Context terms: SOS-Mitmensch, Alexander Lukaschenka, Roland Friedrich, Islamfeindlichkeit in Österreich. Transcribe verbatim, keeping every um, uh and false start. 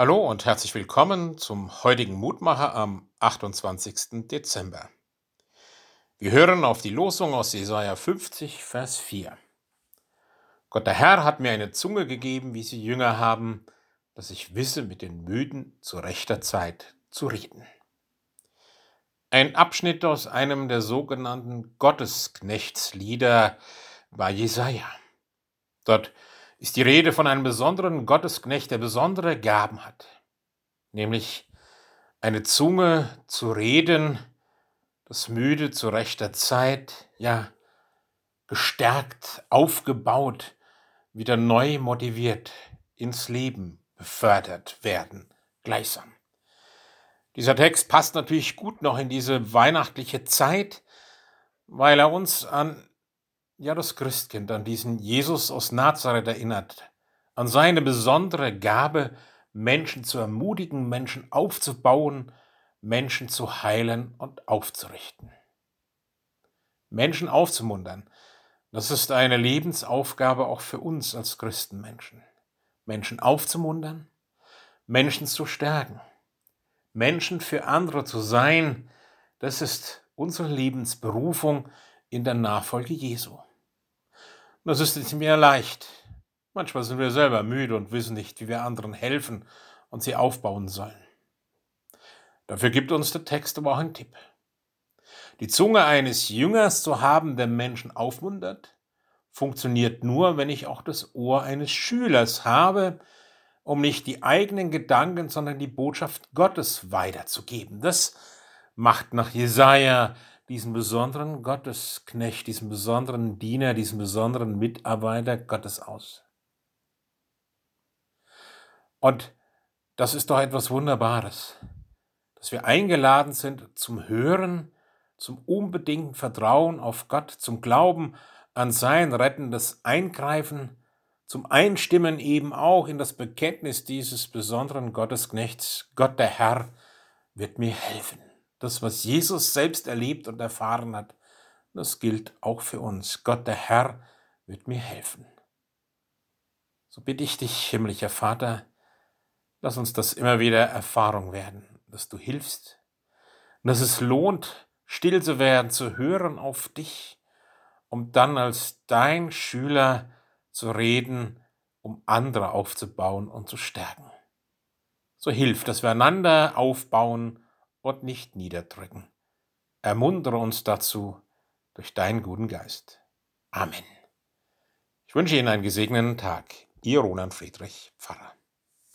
Hallo und herzlich willkommen zum heutigen Mutmacher am achtundzwanzigsten Dezember. Wir hören auf die Losung aus Jesaja fünfzig, Vers vier. Gott der Herr hat mir eine Zunge gegeben, wie sie Jünger haben, dass ich wisse, mit den Müden zu rechter Zeit zu reden. Ein Abschnitt aus einem der sogenannten Gottesknechtslieder bei Jesaja. Dort ist die Rede von einem besonderen Gottesknecht, der besondere Gaben hat, nämlich eine Zunge zu reden, das Müde zu rechter Zeit, ja, gestärkt, aufgebaut, wieder neu motiviert, ins Leben befördert werden, gleichsam. Dieser Text passt natürlich gut noch in diese weihnachtliche Zeit, weil er uns an Ja, das Christkind, an diesen Jesus aus Nazareth erinnert, an seine besondere Gabe, Menschen zu ermutigen, Menschen aufzubauen, Menschen zu heilen und aufzurichten. Menschen aufzumuntern, das ist eine Lebensaufgabe auch für uns als Christenmenschen. Menschen aufzumuntern, Menschen zu stärken, Menschen für andere zu sein, das ist unsere Lebensberufung in der Nachfolge Jesu. Das ist nicht mehr leicht. Manchmal sind wir selber müde und wissen nicht, wie wir anderen helfen und sie aufbauen sollen. Dafür gibt uns der Text aber auch einen Tipp. Die Zunge eines Jüngers zu haben, der Menschen aufmuntert, funktioniert nur, wenn ich auch das Ohr eines Schülers habe, um nicht die eigenen Gedanken, sondern die Botschaft Gottes weiterzugeben. Das macht nach Jesaja diesen besonderen Gottesknecht, diesen besonderen Diener, diesen besonderen Mitarbeiter Gottes aus. Und das ist doch etwas Wunderbares, dass wir eingeladen sind zum Hören, zum unbedingten Vertrauen auf Gott, zum Glauben an sein rettendes Eingreifen, zum Einstimmen eben auch in das Bekenntnis dieses besonderen Gottesknechts. Gott, der Herr, wird mir helfen. Das, was Jesus selbst erlebt und erfahren hat, das gilt auch für uns. Gott, der Herr, wird mir helfen. So bitte ich dich, himmlischer Vater, lass uns das immer wieder Erfahrung werden, dass du hilfst, und dass es lohnt, still zu werden, zu hören auf dich, um dann als dein Schüler zu reden, um andere aufzubauen und zu stärken. So hilf, dass wir einander aufbauen und nicht niederdrücken. Ermuntere uns dazu durch deinen guten Geist. Amen. Ich wünsche Ihnen einen gesegneten Tag. Ihr Roland Friedrich, Pfarrer.